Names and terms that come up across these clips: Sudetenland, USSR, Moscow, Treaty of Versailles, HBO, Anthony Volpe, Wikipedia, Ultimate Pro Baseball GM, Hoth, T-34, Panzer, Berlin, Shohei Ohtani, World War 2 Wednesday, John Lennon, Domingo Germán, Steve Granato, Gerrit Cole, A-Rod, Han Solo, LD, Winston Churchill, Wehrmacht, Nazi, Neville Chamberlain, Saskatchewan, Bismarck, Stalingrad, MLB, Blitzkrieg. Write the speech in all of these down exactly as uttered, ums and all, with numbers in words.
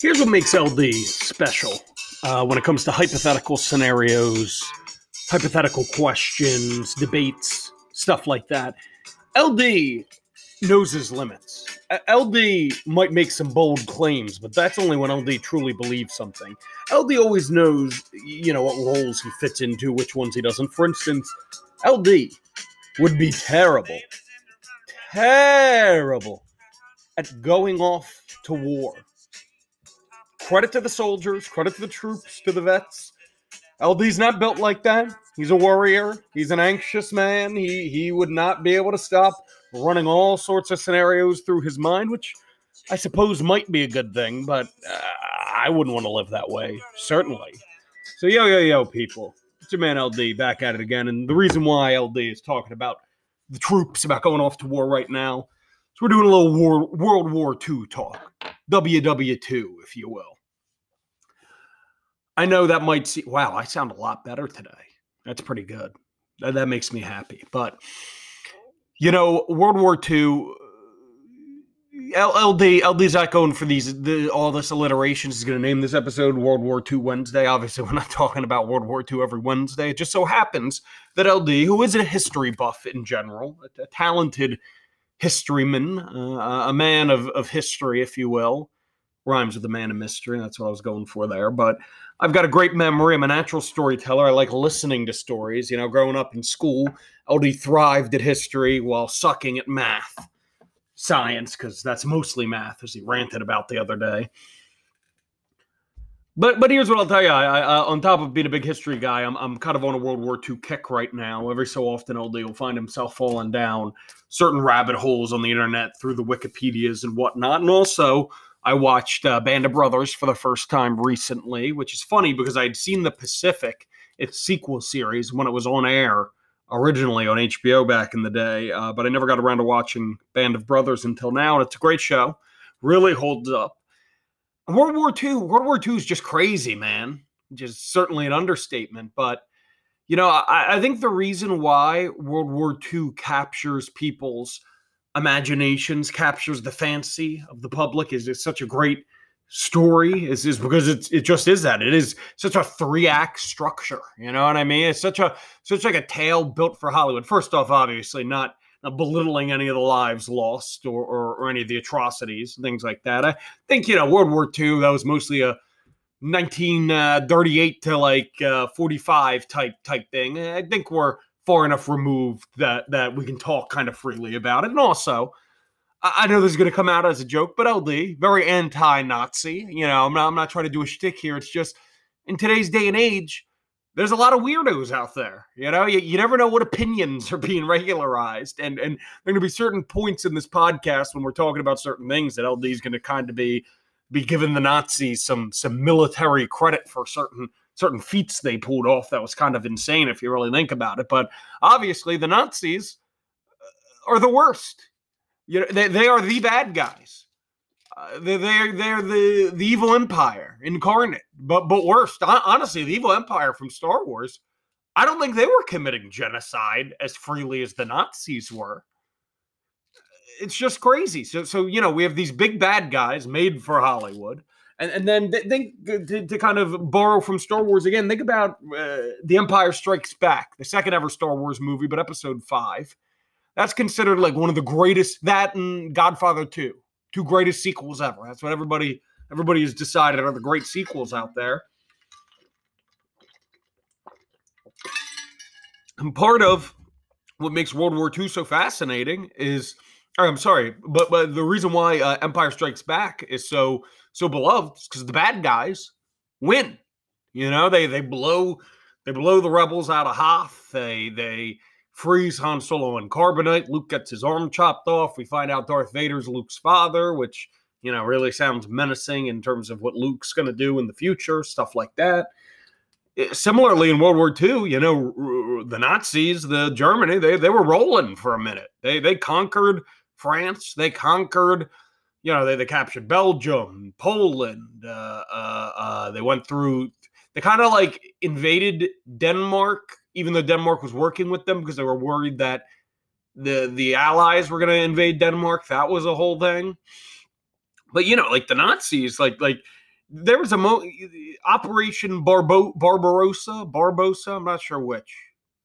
Here's what makes L D special uh, when it comes to hypothetical scenarios, hypothetical questions, debates, stuff like that. L D knows his limits. L D might make some bold claims, but that's only when L D truly believes something. L D always knows, you know, what roles he fits into, which ones he doesn't. For instance, L D would be terrible, terrible at going off to war. Credit to the soldiers, credit to the troops, to the vets. L D's not built like that. He's a warrior. He's an anxious man. He he would not be able to stop running all sorts of scenarios through his mind, which I suppose might be a good thing, but uh, I wouldn't want to live that way, certainly. So yo, yo, yo, people. It's your man L D back at it again, and the reason why L D is talking about the troops, about going off to war right now, is we're doing a little war, World War two talk, W W two, if you will. I know that might see, wow, I sound a lot better today. That's pretty good. That, that makes me happy, but... You know, World War two, L D, L D's not going for these, the, all this alliterations. He's going to name this episode World War two Wednesday. Obviously, we're not talking about World War two every Wednesday. It just so happens that L D, who is a history buff in general, a, a talented historyman, uh, a man of, of history, if you will, rhymes with a man of mystery. That's what I was going for there. But I've got a great memory. I'm a natural storyteller. I like listening to stories. You know, growing up in school, L D thrived at history while sucking at math, science, because that's mostly math, as he ranted about the other day. But but here's what I'll tell you. I, I, on top of being a big history guy, I'm I'm kind of on a World War two kick right now. Every so often, L D will find himself falling down certain rabbit holes on the internet through the Wikipedias and whatnot, and also... I watched uh, Band of Brothers for the first time recently, which is funny because I'd seen The Pacific, its sequel series, when it was on air originally on H B O back in the day, uh, but I never got around to watching Band of Brothers until now, and it's a great show. Really holds up. World War two, World War two is just crazy, man. Just certainly an understatement, but you know, I, I think the reason why World War two captures people's imaginations, captures the fancy of the public, is it's such a great story, is is because it's it just is that. It is such a three-act structure. You know what I mean? It's such a such like a tale built for Hollywood. First off, obviously, not, not belittling any of the lives lost or, or or any of the atrocities, things like that. I think, you know, World War two, that was mostly a nineteen thirty-eight to like uh, forty-five type type thing. I think we're far enough removed that that we can talk kind of freely about it. And also, I, I know this is going to come out as a joke, but L D, very anti-Nazi. You know, I'm not, I'm not trying to do a shtick here. It's just, in today's day and age, there's a lot of weirdos out there. You know, you, you never know what opinions are being regularized. And, and there are going to be certain points in this podcast when we're talking about certain things that L D is going to kind of be be giving the Nazis some some military credit for certain certain feats they pulled off that was kind of insane if you really think about it. But obviously the Nazis are the worst. You know, they, they are the bad guys. Uh, they, they're they're the, the evil empire incarnate, but but worse. Honestly, the evil empire from Star Wars, I don't think they were committing genocide as freely as the Nazis were. It's just crazy. So, so you know, we have these big bad guys made for Hollywood. And, and then think to, to kind of borrow from Star Wars again, think about uh, The Empire Strikes Back, the second ever Star Wars movie, but episode five. That's considered like one of the greatest, that and Godfather two, two greatest sequels ever. That's what everybody everybody has decided are the great sequels out there. And part of what makes World War two so fascinating is... I'm sorry, but, but the reason why uh, Empire Strikes Back is so so beloved is because the bad guys win. You know, they they blow they blow the rebels out of Hoth. They they freeze Han Solo in carbonite. Luke gets his arm chopped off. We find out Darth Vader's Luke's father, which, you know, really sounds menacing in terms of what Luke's going to do in the future, stuff like that. It, similarly, in World War two, you know, r- r- the Nazis, the Germany, they they were rolling for a minute. They they conquered France, they conquered, you know, they, they captured Belgium, Poland, uh, uh, uh, they went through, they kind of like invaded Denmark, even though Denmark was working with them because they were worried that the, the Allies were going to invade Denmark. That was a whole thing. But, you know, like the Nazis, like, like there was a mo- Operation Barbo- Barbarossa, Barbossa, I'm not sure which.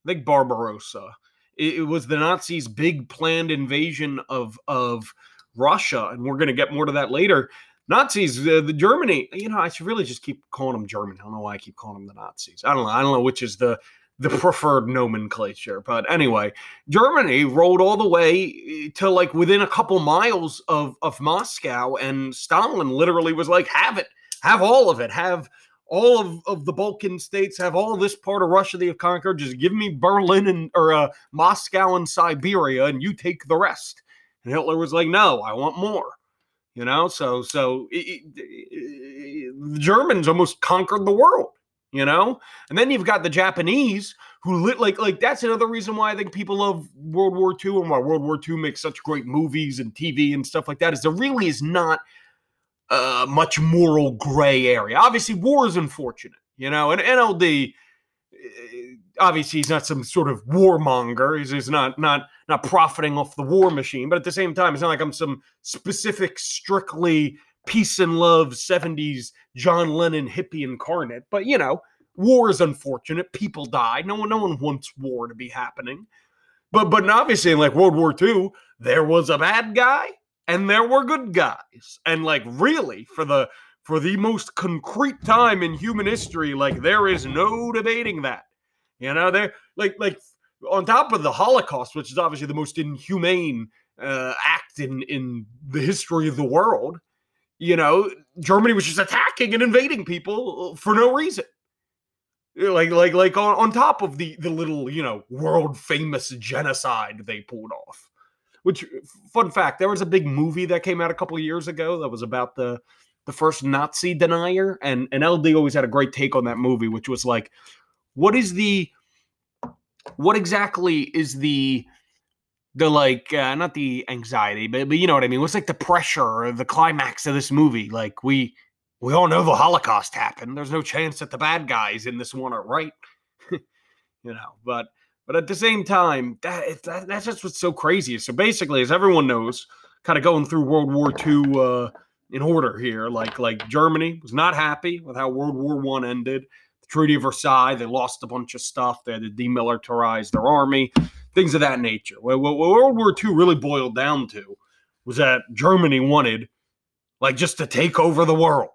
I think Barbarossa. It, it was the Nazis' big planned invasion of of Russia, and we're going to get more to that later. Nazis, the, the Germany, you know, I should really just keep calling them Germany. I don't know why I keep calling them the Nazis. I don't know. I don't know which is the the preferred nomenclature. But anyway, Germany rolled all the way to like within a couple miles of, of Moscow, and Stalin literally was like, have it, have all of it, have all of, of the Balkan states, have all this part of Russia that you've conquered, just give me Berlin and or uh, Moscow and Siberia, and you take the rest. And Hitler was like, no, I want more. You know, so so it, it, it, the Germans almost conquered the world, you know, and then you've got the Japanese who lit like like that's another reason why I think people love World War Two and why World War Two makes such great movies and T V and stuff like that is there really is not uh, much moral gray area. Obviously, war is unfortunate, you know, and N L D. Obviously, he's not some sort of warmonger. He's, he's not not not profiting off the war machine. But at the same time, it's not like I'm some specific, strictly peace and love seventies John Lennon hippie incarnate. But, you know, war is unfortunate. People die. No one, no one wants war to be happening. But, but obviously, in like World War Two, there was a bad guy and there were good guys. And like, really, for the for the most concrete time in human history, like there is no debating that. You know, they're like, like on top of the Holocaust, which is obviously the most inhumane uh, act in, in the history of the world. You know, Germany was just attacking and invading people for no reason. Like, like, like on, on top of the, the little, you know, world famous genocide they pulled off, which fun fact, there was a big movie that came out a couple of years ago that was about the, the first Nazi denier. And, and L D always had a great take on that movie, which was like, What is the, what exactly is the, the like, uh, not the anxiety, but, but you know what I mean? What's like the pressure or the climax of this movie? Like we, we all know the Holocaust happened. There's no chance that the bad guys in this one are right, you know, but, but at the same time, that, that that's just what's so crazy. So basically, as everyone knows, kind of going through World War Two uh, in order here, like, like Germany was not happy with how World War One ended. Treaty of Versailles, they lost a bunch of stuff. They had to demilitarize their army, things of that nature. What World War Two really boiled down to was that Germany wanted, like, just to take over the world,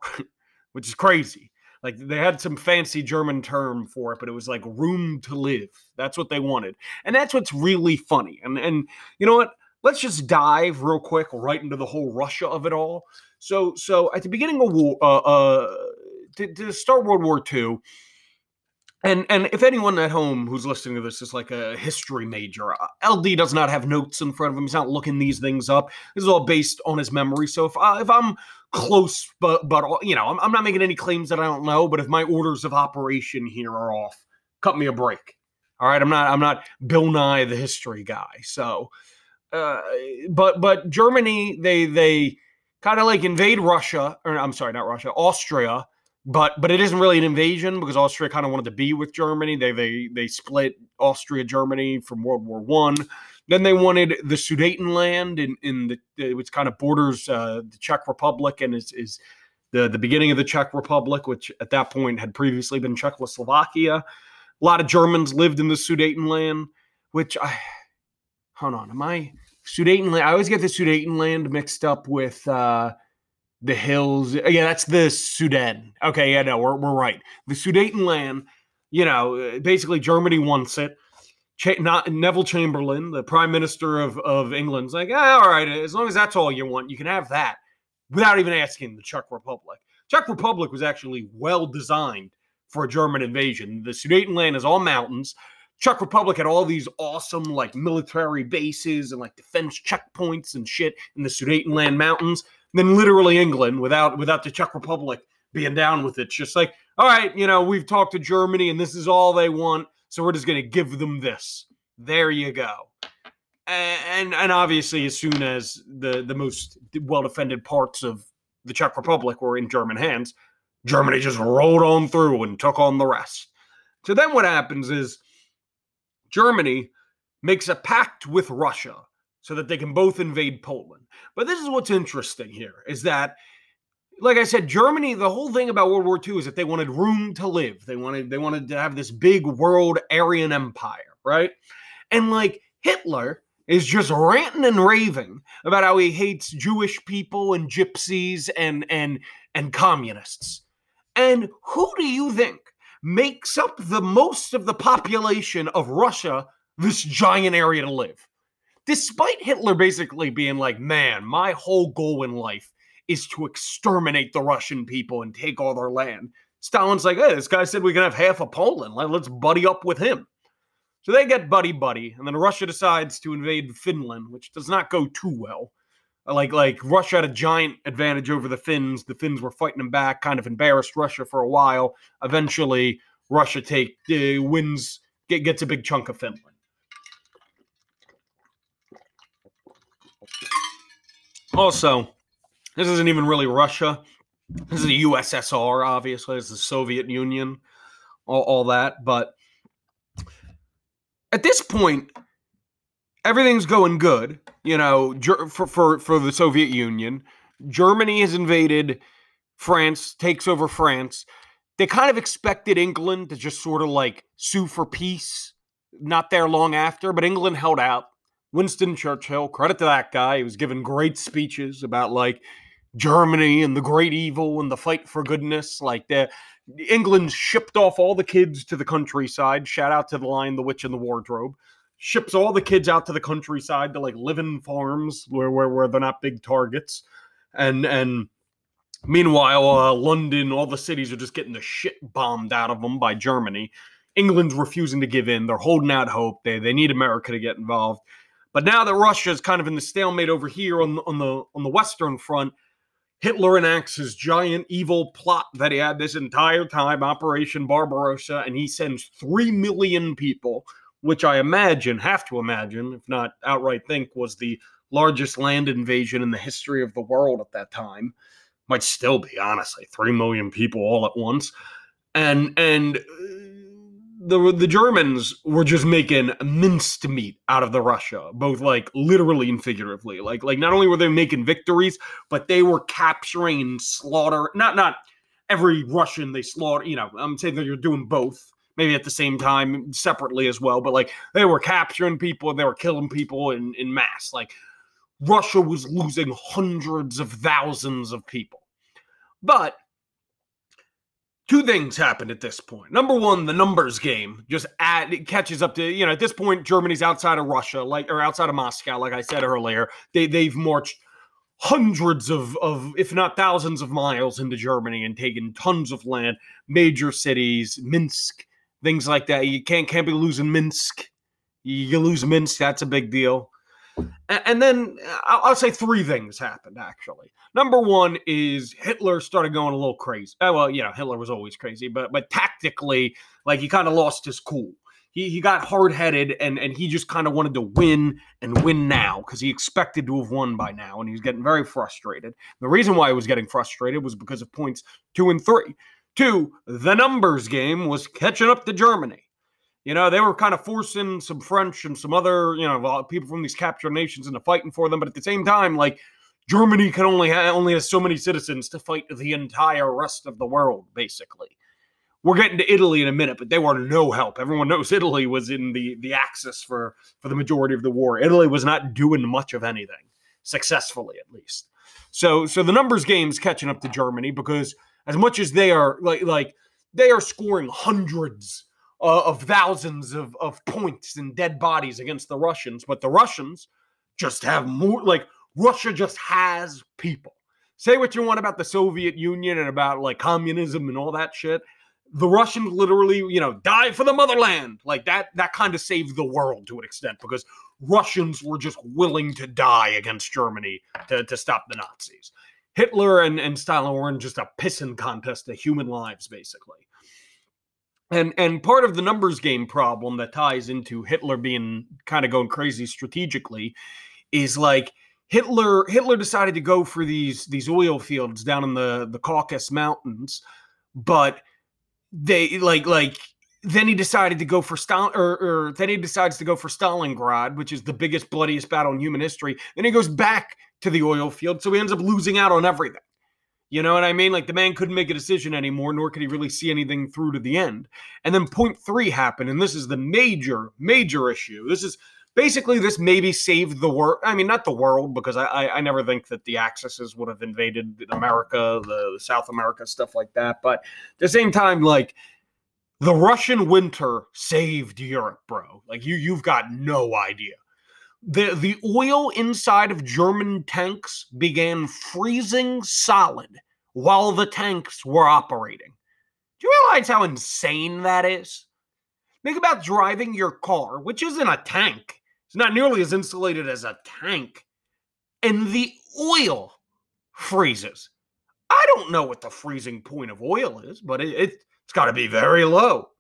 which is crazy. Like, they had some fancy German term for it, but it was like room to live. That's what they wanted. And that's what's really funny. And, and you know what? Let's just dive real quick right into the whole Russia of it all. So, so at the beginning of war, uh, uh, To, to start World War Two, and and if anyone at home who's listening to this is like a history major, L D does not have notes in front of him. He's not looking these things up. This is all based on his memory. So if I, if I'm close, but but you know, I'm, I'm not making any claims that I don't know. But if my orders of operation here are off, cut me a break. All right, I'm not I'm not Bill Nye the history guy. So, uh, but but Germany they they kind of like invade Russia, or I'm sorry, not Russia, Austria. But but it isn't really an invasion because Austria kind of wanted to be with Germany. They they they split Austria-Germany from World War One. Then they wanted the Sudetenland, in in the which kind of borders uh, the Czech Republic and is is the the beginning of the Czech Republic, which at that point had previously been Czechoslovakia. A lot of Germans lived in the Sudetenland, which I hold on, am I Sudetenland? I always get the Sudetenland mixed up with. Uh, The hills, yeah, that's the Sudeten. Okay, yeah, no, we're we're right. The Sudetenland, you know, basically Germany wants it. Ch- not Neville Chamberlain, the Prime Minister of of England's like, ah, all right, as long as that's all you want, you can have that without even asking the Czech Republic. Czech Republic was actually well designed for a German invasion. The Sudetenland is all mountains. Czech Republic had all these awesome like military bases and like defense checkpoints and shit in the Sudetenland mountains. Than literally England without without the Czech Republic being down with it. It's just like, all right, you know, we've talked to Germany and this is all they want, so we're just going to give them this. There you go. And and obviously as soon as the, the most well-defended parts of the Czech Republic were in German hands, Germany just rolled on through and took on the rest. So then what happens is Germany makes a pact with Russia so that they can both invade Poland. But this is what's interesting here, is that like I said, Germany, the whole thing about World War Two is that they wanted room to live. They wanted, they wanted to have this big world Aryan empire, right? And like Hitler is just ranting and raving about how he hates Jewish people and gypsies and and and communists. And who do you think makes up the most of the population of Russia, this giant area to live? Despite Hitler basically being like, man, my whole goal in life is to exterminate the Russian people and take all their land. Stalin's like, hey, this guy said we can have half of Poland. Let's buddy up with him. So they get buddy-buddy, and then Russia decides to invade Finland, which does not go too well. Like, like Russia had a giant advantage over the Finns. The Finns were fighting them back, kind of embarrassed Russia for a while. Eventually, Russia take uh, wins, get, gets a big chunk of Finland. Also, this isn't even really Russia. This is the U S S R, obviously. It's the Soviet Union, all, all that. But at this point, everything's going good, you know, for, for, for the Soviet Union. Germany has invaded France, takes over France. They kind of expected England to just sort of like sue for peace not there long after, but England held out. Winston Churchill, credit to that guy. He was giving great speeches about like Germany and the great evil and the fight for goodness. Like the, England shipped off all the kids to the countryside. Shout out to The Lion, the Witch, and the Wardrobe. Ships all the kids out to the countryside to like live in farms where where, where they're not big targets. And and meanwhile, uh, London, all the cities are just getting the shit bombed out of them by Germany. England's refusing to give in. They're holding out hope. They they need America to get involved. But now that Russia is kind of in the stalemate over here on the, on the on the Western Front, Hitler enacts his giant evil plot that he had this entire time, Operation Barbarossa, and he sends three million people, which I imagine, have to imagine, if not outright think, was the largest land invasion in the history of the world at that time. Might still be, honestly, three million people all at once. And and the the Germans were just making minced meat out of the Russia, both like literally and figuratively. Like, like not only were they making victories, but they were capturing and slaughter. Not, not every Russian they slaughter, you know, I'm saying that you're doing both. Maybe at the same time, separately as well. But, like, they were capturing people. They were killing people in, in mass. Like, Russia was losing hundreds of thousands of people. But two things happened at this point. Number one, the numbers game just add, it catches up to, you know, at this point, Germany's outside of Russia, like or outside of Moscow, like I said earlier. They, they've marched hundreds of, of, if not thousands of miles into Germany and taken tons of land, major cities, Minsk, things like that. You can't can't be losing Minsk. You lose Minsk, that's a big deal. And, and then I'll, I'll say three things happened, actually. Number one is Hitler started going a little crazy. Oh, well, you know, Hitler was always crazy, but but tactically, like, he kind of lost his cool. He he got hard-headed, and, and he just kind of wanted to win and win now because he expected to have won by now, and he was getting very frustrated. The reason why he was getting frustrated was because of points two and three. Two, the numbers game was catching up to Germany. You know, they were kind of forcing some French and some other, you know, people from these captured nations into fighting for them. But at the same time, like, Germany can only ha- only has so many citizens to fight the entire rest of the world, basically. We're getting to Italy in a minute, but they were no help. Everyone knows Italy was in the, the Axis for, for the majority of the war. Italy was not doing much of anything, successfully at least. So so the numbers game's catching up to Germany because as much as they are like like they are scoring hundreds uh, of thousands of, of points and dead bodies against the Russians, but the Russians just have more, like Russia just has people. Say what you want about the Soviet Union and about like communism and all that shit. The Russians literally, you know, die for the motherland. Like that, that kind of saved the world to an extent because Russians were just willing to die against Germany to, to stop the Nazis. Hitler and, and Stalin were in just a pissing contest of human lives, basically. And and part of the numbers game problem that ties into Hitler being kind of going crazy strategically is like Hitler Hitler decided to go for these these oil fields down in the, the Caucasus Mountains, but They like like then he decided to go for Stalin or, or then he decides to go for Stalingrad, which is the biggest, bloodiest battle in human history. Then he goes back to the oil field, so he ends up losing out on everything. You know what I mean? Like, the man couldn't make a decision anymore, nor could he really see anything through to the end. And then point three happened, and this is the major, major issue. This is basically, this maybe saved the world. I mean, not the world, because I, I, I never think that the Axis would have invaded America, the, the South America, stuff like that. But at the same time, like, the Russian winter saved Europe, bro. Like, you, you've got no idea. The the oil inside of German tanks began freezing solid while the tanks were operating. Do you realize how insane that is? Think about driving your car, which isn't a tank. It's not nearly as insulated as a tank. And the oil freezes. I don't know what the freezing point of oil is, but it, it, it's got to be very low.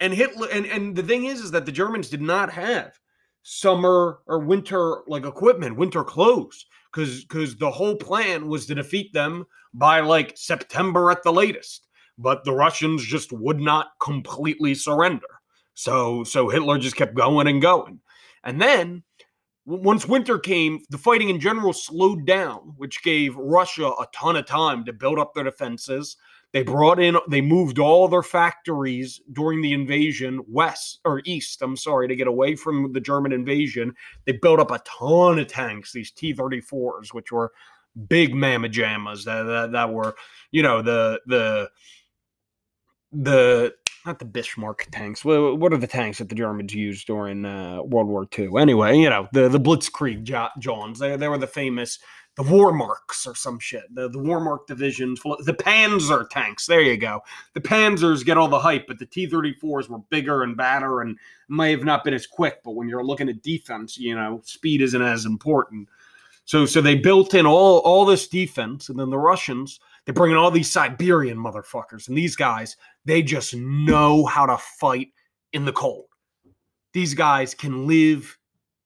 And Hitler, and, and the thing is, is that the Germans did not have summer or winter like equipment, winter clothes, because because the whole plan was to defeat them by like September at the latest. But the Russians just would not completely surrender. So so Hitler just kept going and going. And then once winter came, the fighting in general slowed down, which gave Russia a ton of time to build up their defenses. They brought in, they moved all their factories during the invasion west or east, I'm sorry, to get away from the German invasion. They built up a ton of tanks, these T thirty-fours, which were big mamma jammas that, that, that were, you know, the, the, the, not the Bismarck tanks. What are the tanks that the Germans used during uh, World War Two? Anyway, you know, the, the Blitzkrieg Johns, they, they were the famous, the Wehrmachts or some shit, the, the Wehrmacht divisions, the Panzer tanks, there you go. The Panzers get all the hype, but the T thirty-fours were bigger and badder and may have not been as quick, but when you're looking at defense, you know, speed isn't as important. So so they built in all, all this defense, and then the Russians, they bring in all these Siberian motherfuckers, and these guys, they just know how to fight in the cold. These guys can live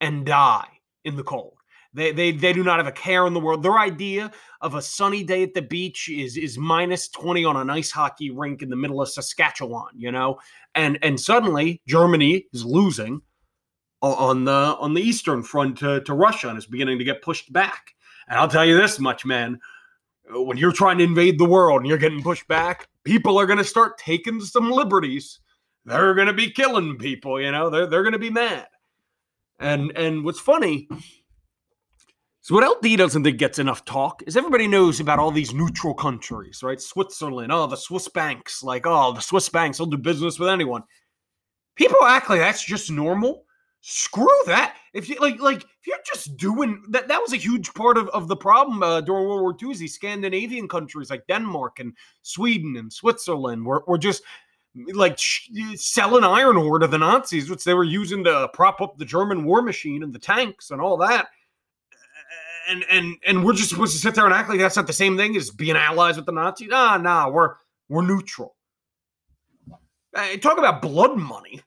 and die in the cold. They, they they do not have a care in the world. Their idea of a sunny day at the beach is is minus twenty on an ice hockey rink in the middle of Saskatchewan, you know? And and suddenly Germany is losing on the on the Eastern Front to, to Russia, and is beginning to get pushed back. And I'll tell you this much, man. When you're trying to invade the world and you're getting pushed back, people are going to start taking some liberties. They're going to be killing people, you know? They're, they're going to be mad. And and what's funny... So what L D doesn't think gets enough talk is everybody knows about all these neutral countries, right? Switzerland, oh, the Swiss banks, like, oh, the Swiss banks, they'll do business with anyone. People act like that's just normal. Screw that. If you like, like if you're just doing that, that was a huge part of, of the problem uh, during World War Two. Is these Scandinavian countries like Denmark and Sweden and Switzerland were were just like sh- selling iron ore to the Nazis, which they were using to prop up the German war machine and the tanks and all that. And and and we're just supposed to sit there and act like that's not the same thing as being allies with the Nazis? Nah, nah, we're we're neutral. Hey, talk about blood money.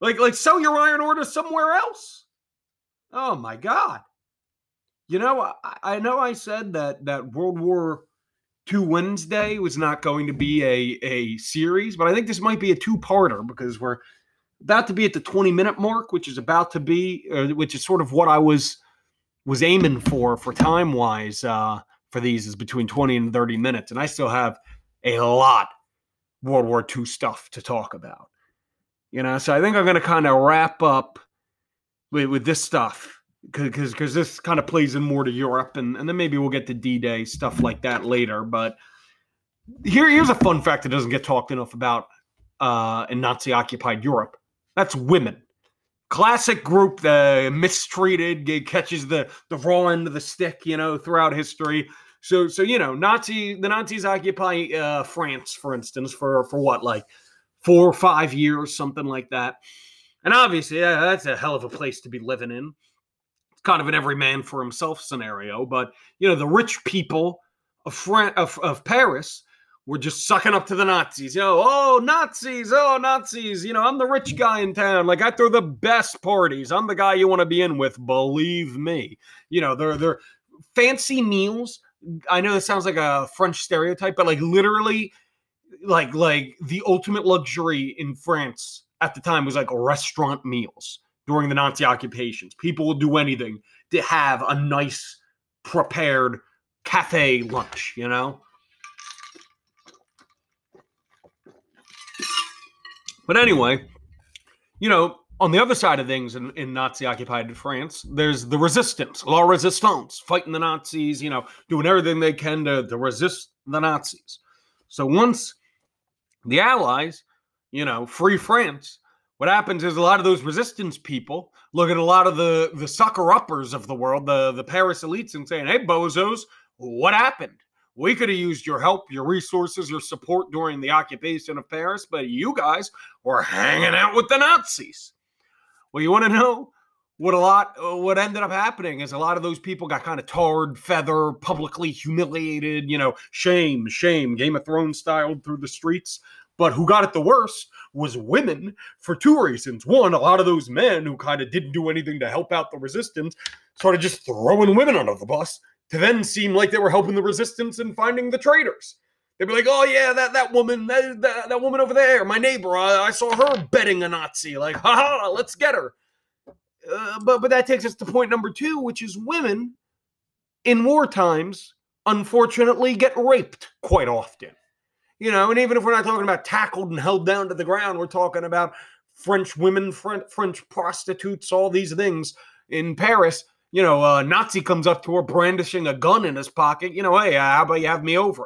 like like sell your iron ore to somewhere else. Oh my God. You know, I, I know I said that that World War Two Wednesday was not going to be a, a series, but I think this might be a two-parter because we're about to be at the twenty-minute mark, which is about to be, uh, which is sort of what I was. was aiming for, for time-wise, uh, for these is between twenty and thirty minutes. And I still have a lot World War Two stuff to talk about. You know, so I think I'm going to kind of wrap up with, with this stuff because because this kind of plays in more to Europe. And, and then maybe we'll get to D-Day, stuff like that later. But here, here's a fun fact that doesn't get talked enough about uh, in Nazi-occupied Europe. That's women. Classic group, the mistreated, catches the, the raw end of the stick, you know, throughout history. So, so you know, Nazi the Nazis occupy uh, France, for instance, for, for what, like four or five years, something like that. And obviously, yeah, that's a hell of a place to be living in. It's kind of an every man for himself scenario. But, you know, the rich people of Fran- of, of Paris were just sucking up to the Nazis. You know, oh, Nazis, oh, Nazis. You know, I'm the rich guy in town. Like, I throw the best parties. I'm the guy you want to be in with, believe me. You know, they're, they're fancy meals. I know this sounds like a French stereotype, but, like, literally, like, like the ultimate luxury in France at the time was, like, restaurant meals during the Nazi occupations. People will do anything to have a nice, prepared cafe lunch, you know? But anyway, you know, on the other side of things in, in Nazi-occupied France, there's the resistance, La Résistance, fighting the Nazis, you know, doing everything they can to, to resist the Nazis. So once the Allies, you know, free France, what happens is a lot of those resistance people look at a lot of the, the sucker-uppers of the world, the, the Paris elites, and saying, hey, bozos, what happened? We could have used your help, your resources, your support during the occupation of Paris, but you guys were hanging out with the Nazis. Well, you want to know what a lot, what ended up happening is a lot of those people got kind of tarred, feathered, publicly humiliated, you know, shame, shame, Game of Thrones styled through the streets. But who got it the worst was women for two reasons. One, a lot of those men who kind of didn't do anything to help out the resistance started just throwing women under the bus to then seem like they were helping the resistance and finding the traitors. They'd be like, oh, yeah, that, that woman, that, that, that woman over there, my neighbor, I, I saw her betting a Nazi. Like, ha-ha, let's get her. Uh, but, but that takes us to point number two, which is women in war times, unfortunately, get raped quite often. You know, and even if we're not talking about tackled and held down to the ground, we're talking about French women, French, French prostitutes, all these things in Paris. You know, a Nazi comes up to her brandishing a gun in his pocket. You know, hey, how about you have me over?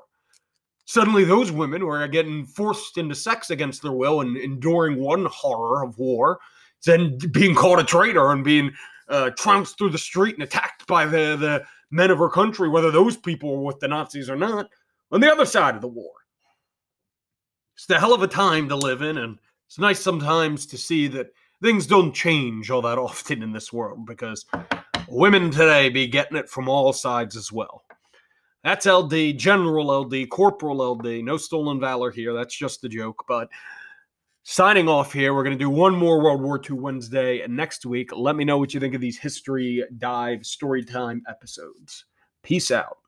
Suddenly those women were getting forced into sex against their will and enduring one horror of war, then being called a traitor and being uh, trounced through the street and attacked by the, the men of her country, whether those people were with the Nazis or not, on the other side of the war. It's the hell of a time to live in, and it's nice sometimes to see that things don't change all that often in this world, because women today be getting it from all sides as well. That's L D, General L D, Corporal L D. No stolen valor here. That's just a joke. But signing off here, we're going to do one more World War Two Wednesday next week. Let me know what you think of these history dive story time episodes. Peace out.